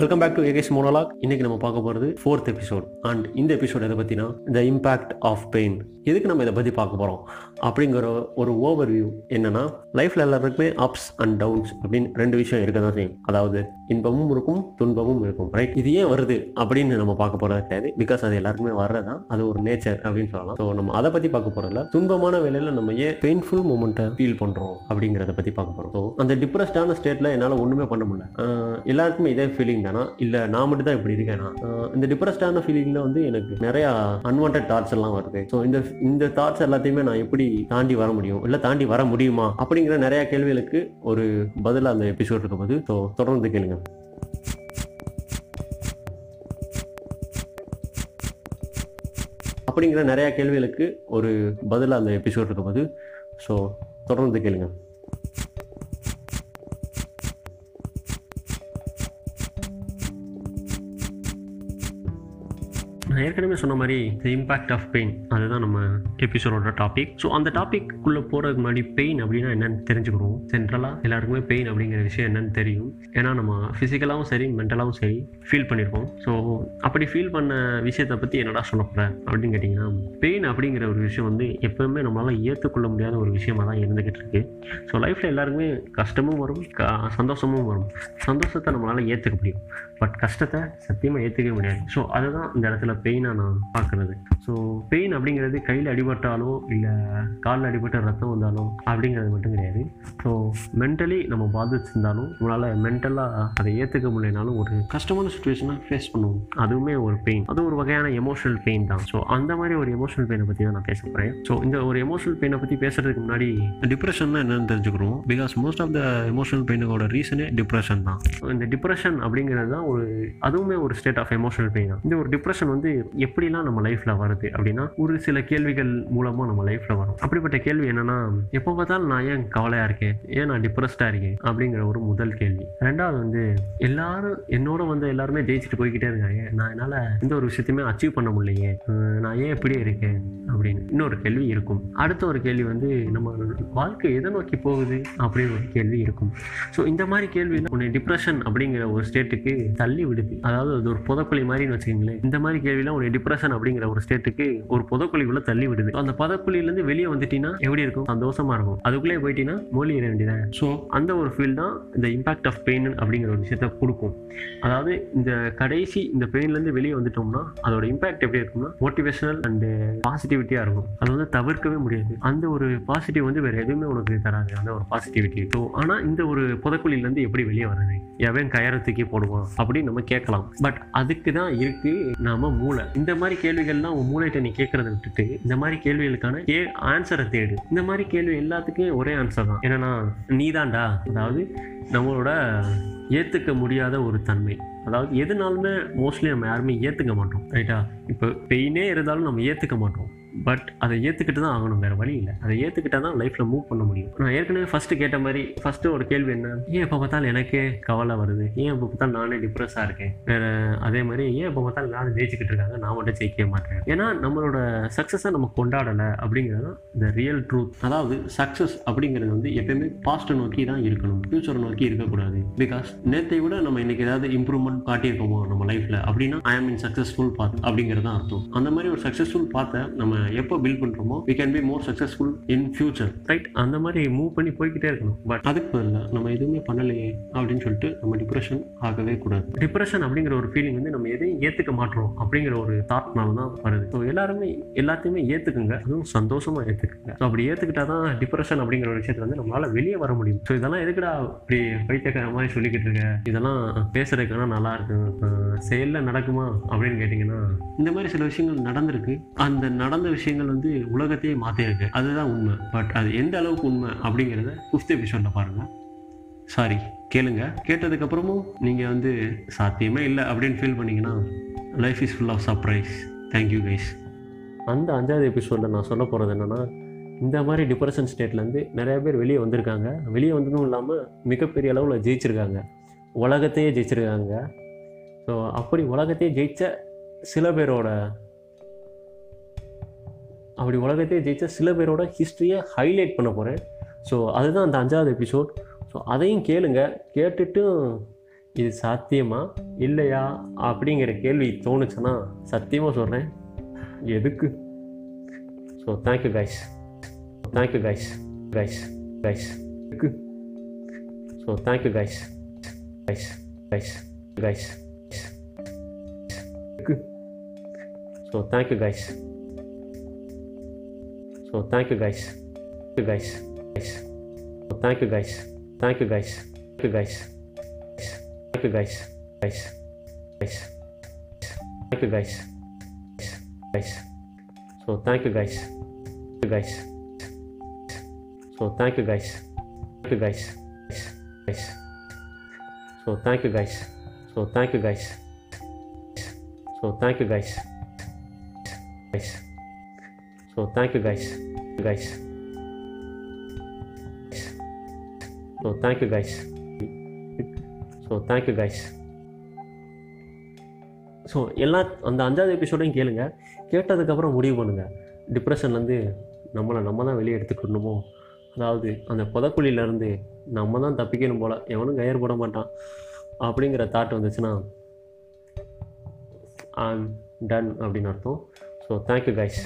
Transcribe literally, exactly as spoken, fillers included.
Welcome back to Akesh monologue. இன்னைக்கு நம்ம பார்க்க போகிறது ஃபோர்த் எபிசோட். அண்ட் இந்த எபிசோட் எதை பற்றினா த இம்பேக்ட் ஆஃப் பெயின். எதுக்கு நம்ம இதை பற்றி பார்க்க போகிறோம் அப்படிங்கிற ஒரு ஓவர் வியூ என்னன்னா, லைஃப்பில் எல்லாருக்குமே அப்ஸ் அண்ட் டவுன்ஸ் அப்படின்னு ரெண்டு விஷயம் இருக்க தான் செய்யும். அதாவது இன்பமும் இருக்கும், துன்பமும் இருக்கும், ரைட்? இது ஏன் வருது அப்படின்னு நம்ம பார்க்க போகிறது கிடையாது, பிகாஸ் அது எல்லாருக்குமே வர்றதான், அது ஒரு நேச்சர் அப்படின்னு சொல்லலாம். ஸோ நம்ம அதை பற்றி பார்க்க போகிறதில்ல, துன்பமான வேலையில் நம்ம ஏன் பெயின்ஃபுல் மூமெண்ட்டை ஃபீல் பண்ணுறோம் அப்படிங்கிறத பற்றி பார்க்க போகிறோம். ஸோ அந்த டிப்ரெஸ்டான ஸ்டேட்டில் என்னால் ஒன்றுமே பண்ண முடியல, எல்லாருக்குமே இதே ஃபீலிங் தானா, இல்லை நான் மட்டும் தான் இப்படி இருக்கேனா? இந்த டிப்ரெஸ்டான ஃபீலிங்கில் வந்து எனக்கு நிறையா அன்வான்ட் தாட்ஸ் எல்லாம் வருது. ஸோ இந்த இந்த தாட்ஸ் எல்லாத்தையுமே நான் எப்படி தாண்டி வர முடியும், இல்லை தாண்டி வர முடியுமா அப்படிங்கிற நிறையா கேள்விகளுக்கு ஒரு பதிலாக அந்த எபிசோட் இருக்கும் போது. ஸோ தொடர்ந்து கேளுங்க. அப்படிங்கிற நிறையா கேள்விகளுக்கு ஒரு பதிலாக அந்த எபிசோட் இருக்கும் போது. ஸோ தொடர்ந்து கேளுங்க. நான் ஏற்கனவே சொன்ன மாதிரி தி இம்பேக்ட் ஆஃப் பெயின், அதுதான் நம்ம எபிசோடோட டாபிக். ஸோ அந்த டாபிக் குள்ளே போகிறதுக்கு முன்னாடி பெயின் அப்படின்னா என்னென்னு தெரிஞ்சுக்கிறோம். சென்ட்ரலாக எல்லாருக்குமே பெயின் அப்படிங்கிற விஷயம் என்னென்னு தெரியும், ஏன்னா நம்ம ஃபிசிக்கலாகவும் சரி மென்டலாகவும் சரி ஃபீல் பண்ணியிருக்கோம். ஸோ அப்படி ஃபீல் பண்ண விஷயத்தை பற்றி என்னடா சொல்ல போகிறேன் அப்படின்னு கேட்டிங்கன்னா, பெயின் அப்படிங்கிற ஒரு விஷயம் வந்து எப்போவுமே நம்மளால் ஏற்றுக்கொள்ள முடியாத ஒரு விஷயமாக தான் இருந்துக்கிட்டு இருக்குது. ஸோ லைஃப்பில் எல்லாருக்குமே கஷ்டமும் வரும், சந்தோஷமும் வரும். சந்தோஷத்தை நம்மளால் ஏற்றுக்க முடியும், பட் கஷ்டத்தை சத்தியமாக ஏற்றுக்கவே முடியாது. ஸோ அதுதான் இந்த இடத்துல பெயினாக நான் பார்க்குறது. ஸோ பெயின் அப்படிங்கிறது கையில் அடிபட்டாலோ இல்லை காலில் அடிபட்ட ரத்தம் வந்தாலோ அப்படிங்கிறது மட்டும் கிடையாது. ஸோ மென்டலி நம்ம பாதிச்சிருந்தாலும் நம்மளால் மென்டலாக அதை ஏற்றுக்க முடியனாலும் ஒரு கஷ்டமான சுச்சுவேஷனை ஃபேஸ் பண்ணுவோம், அதுவுமே ஒரு பெயின். அது ஒரு வகையான எமோஷனல் பெயின் தான். ஸோ அந்த மாதிரி ஒரு எமோஷனல் பெயினை பற்றி தான் நான் பேச போகிறேன். ஸோ இந்த ஒரு எமோஷனல் பெயினை பற்றி பேசுகிறதுக்கு முன்னாடி டிப்ரெஷன்னா என்னென்னு தெரிஞ்சுக்கிறோம், because most of the emotional பெயினோட ரீசனே டிப்ரெஷன் தான். ஸோ இந்த டிப்ரெஷன் அப்படிங்கிறது தான் ஒரு அதுவுமே ஒரு ஸ்டேட் ஆஃப் எமோஷனல் பெயின் தான். இந்த ஒரு டிப்ரெஷன் வந்து எப்படிலாம் நம்ம லைஃப்ல வருது அப்படின்னா, ஒரு சில கேள்விகள் மூலமா நம்ம லைஃப்ல வரும். அப்படிப்பட்ட கேள்வி என்னன்னா, எப்போ பார்த்தாலும் நான் ஏன் கவலையா இருக்கேன், ஏன் நான் டிப்ரெஸ்டா இருக்கேன் அப்படிங்கிற ஒரு முதல் கேள்வி. ரெண்டாவது வந்து எல்லாரும் என்னோட வந்து எல்லாருமே ஜெயிச்சுட்டு போய்கிட்டே இருக்காங்க, நான் என்னால எந்த ஒரு விஷயத்தையுமே அச்சீவ் பண்ண முடியலையே, நான் ஏன் இப்படியே இருக்கேன் அப்படின்னு இன்னொரு கேள்வி இருக்கும். அடுத்த ஒரு கேள்வி வந்து நம்ம வாழ்க்கை எதை நோக்கி போகுது அப்படின்னு ஒரு கேள்வி இருக்கும். ஸோ இந்த மாதிரி கேள்வியில் உன்னை டிப்ரெஷன் அப்படிங்கிற ஒரு ஸ்டேட்டுக்கு தள்ளி விடுது. அதாவது அது ஒரு புதக்குழி மாதிரின்னு வச்சுக்கோங்களேன். இந்த மாதிரி கேள்வியெல்லாம் உன்னை டிப்ரெஷன் அப்படிங்கிற ஒரு ஸ்டேட்டுக்கு ஒரு புதக்குழிக்குள்ளே தள்ளி விடுது. அந்த புதக்குழியிலேருந்து வெளியே வந்துட்டீங்கன்னா எப்படி இருக்கும், சந்தோஷமாக இருக்கும். அதுக்குள்ளே போயிட்டீங்கன்னா மூழ்கிட வேண்டியதான். ஸோ அந்த ஒரு ஃபீல் தான் இந்த இம்பேக்ட் ஆஃப் பெயின் அப்படிங்கிற ஒரு விஷயத்தை கொடுக்கும். அதாவது இந்த கடைசி இந்த பெயின்லேருந்து வெளியே வந்துட்டோம்னா அதோட இம்பேக்ட் எப்படி இருக்கும்னா, மோட்டிவேஷனல் அண்டு பாசிட்டிவிட்டியாக இருக்கும். அது வந்து தவிர்க்கவே முடியாது. அந்த ஒரு பாசிட்டிவ் வந்து வேறு எதுவுமே உனக்கு தராது, அந்த ஒரு பாசிட்டிவிட்டி. ஸோ ஆனால் இந்த ஒரு புதக்குழியிலேருந்து எப்படி வெளியே வர்றது, எவன் கயரை தூக்கி போடுவான் அப்படின்னு நம்ம கேட்கலாம். பட் அதுக்கு தான் இருக்கு நாம மூளை. இந்த மாதிரி கேள்விகள்லாம் உன் மூளைகிட்ட நீ கேட்கறத விட்டுட்டு இந்த மாதிரி கேள்விகளுக்கான ஏ ஆன்சரை தேடு. இந்த மாதிரி கேள்வி எல்லாத்துக்கும் ஒரே ஆன்சர் தான், என்னன்னா நீதான்டா. அதாவது நம்மளோட ஏற்றுக்க முடியாத ஒரு தன்மை, அதாவது எதுனாலுமே மோஸ்ட்லி நம்ம யாருமே ஏற்றுக்க மாட்டோம், ரைட்டா? இப்போ பெயினே இருந்தாலும் நம்ம ஏற்றுக்க மாட்டோம், பட் அதை ஏற்றுக்கிட்டு தான் ஆகணும், வேறு வழி இல்லை. அதை ஏற்றுக்கிட்டால் தான் லைஃப்பில் மூவ் பண்ண முடியும். நான் ஏற்கனவே ஃபஸ்ட்டு கேட்ட மாதிரி ஃபஸ்ட்டு ஒரு கேள்வி என்ன, ஏன் இப்போ பார்த்தாலும் எனக்கே கவலை வருது, ஏன் இப்போ பார்த்தாலும் நானே டிப்ரெஸ்ஸாக இருக்கேன், வேறு அதே மாதிரி ஏன் இப்போ பார்த்தாலும் நானும் ஜெயிச்சுக்கிட்டு இருக்காங்க, நான் மட்டும் ஜெயிக்கவே மாட்டேன். ஏன்னா நம்மளோட சக்ஸஸை நம்ம கொண்டாடலை அப்படிங்கிறது தான் இந்த ரியல் ட்ரூத். அதாவது சக்ஸஸ் அப்படிங்கிறது வந்து எப்பயுமே பாஸ்ட்டை நோக்கி தான் இருக்கணும், ஃப்யூச்சரை நோக்கி இருக்கக்கூடாது. பிகாஸ் நேற்றை விட நம்ம இன்றைக்கி ஏதாவது இம்ப்ரூவ்மெண்ட் காட்டியிருக்கோமோ நம்ம லைஃப்பில் அப்படின்னா ஐ ஆம் இன் சக்ஸஸ்ஃபுல் பாத் அப்படிங்கிறது தான் அர்த்தம். அந்த மாதிரி ஒரு சக்ஸஸ்ஃபுல் பாத்தை நம்ம எப்போ பில்ட் பண்றோமோ we can be more successful in future, right? அந்த மாதிரி மூவ் பண்ணி போய்கிட்டே இருக்கணும். பட் அதுக்கு பதிலாக நம்ம எதுவுமே பண்ணலையே அப்படின்னு சொல்லிட்டு நம்ம டிப்ரெஷன் ஆகவே கூடாது. டிப்ரெஷன் அப்படிங்கிற ஒரு ஃபீலிங் வந்து நம்ம எதையும் ஏற்றுக்க மாட்டோம் அப்படிங்கிற ஒரு தாட்னால தான் வருது. ஸோ எல்லாருமே எல்லாத்தையுமே ஏற்றுக்குங்க, அதுவும் சந்தோஷமா ஏற்றுக்குங்க. ஸோ அப்படி ஏற்றுக்கிட்டா தான் டிப்ரெஷன் அப்படிங்கிற ஒரு விஷயத்துல வந்து நம்மளால வெளியே வர முடியும். ஸோ இதெல்லாம் எதுக்குடா அப்படி பைத்தியக்கார மாதிரி சொல்லிக்கிட்டு இருக்க, இதெல்லாம் பேசுறதுக்கான நல்லா இருக்கும், செயலில் நடக்குமா அப்படின்னு கேட்டிங்கன்னா இந்த மாதிரி சில விஷயங்கள் நடந்திருக்கு. அந்த நடந்த விஷயங்கள் வந்து உலகத்தையே மாற்றிருக்கு, அதுதான் உண்மை. பட் அது எந்த அளவுக்கு உண்மை அப்படிங்கிறத ஃபிஃப்த் எபிசோடில் பாருங்கள். சாரி கேளுங்க. கேட்டதுக்கப்புறமும் நீங்கள் வந்து சாத்தியமே இல்லை அப்படின்னு ஃபீல் பண்ணிங்கன்னா, life is full of surprise. Thank you guys. அந்த அஞ்சாவது எபிசோடில் நான் சொல்ல போகிறது என்னென்னா, இந்த மாதிரி டிப்ரெஷன் ஸ்டேட்லேருந்து நிறையா பேர் வெளியே வந்திருக்காங்க. வெளியே வந்ததும் இல்லாமல் மிகப்பெரிய அளவில் ஜெயிச்சிருக்காங்க, உலகத்தையே ஜெயிச்சிருக்காங்க. ஸோ அப்படி உலகத்தையே ஜெயித்த சில பேரோட அப்படி உலகத்தையே ஜெயித்த சில பேரோட ஹிஸ்ட்ரியை ஹைலைட் பண்ண போகிறேன். ஸோ அதுதான் அந்த அஞ்சாவது எபிசோட். ஸோ அதையும் கேளுங்க. கேட்டுட்டும் இது சாத்தியமா இல்லையா அப்படிங்கிற கேள்வி தோணுச்சுன்னா சத்தியமாக சொல்கிறேன், எதுக்கு? So thank you guys, thank you guys, guys, guys, எதுக்கு? So thank you guys, guys, guys, guys, எதுக்கு? So thank you guys, so thank you guys, thank you guys, guys, so thank you guys, thank you guys, thank you guys. Thank you guys, guys, guys, thank you guys, guys. So thank you guys, thank you guys. So thank you guys, thank you guys, guys. So thank you guys, so thank you guys, so thank you guys, guys. So thank you guys, guys. So thank you guys. So thank you guys. So எல்லா அந்த அஞ்சாவது எபிசோடையும் கேளுங்க, கேட்டதுக்கப்புறம் முடிவு பண்ணுங்கள், டிப்ரெஷன்லேருந்து நம்மளை நம்ம தான் வெளியே எடுத்துக்கணுமோ, அதாவது அந்த புதக்குழியிலேருந்து நம்ம தான் தப்பிக்கணும் போல், எவனும் கயர் போட மாட்டான் அப்படிங்கிற தாட் வந்துச்சுன்னா ஐ அம் டன் அப்படின்னு அர்த்தம். So thank you guys.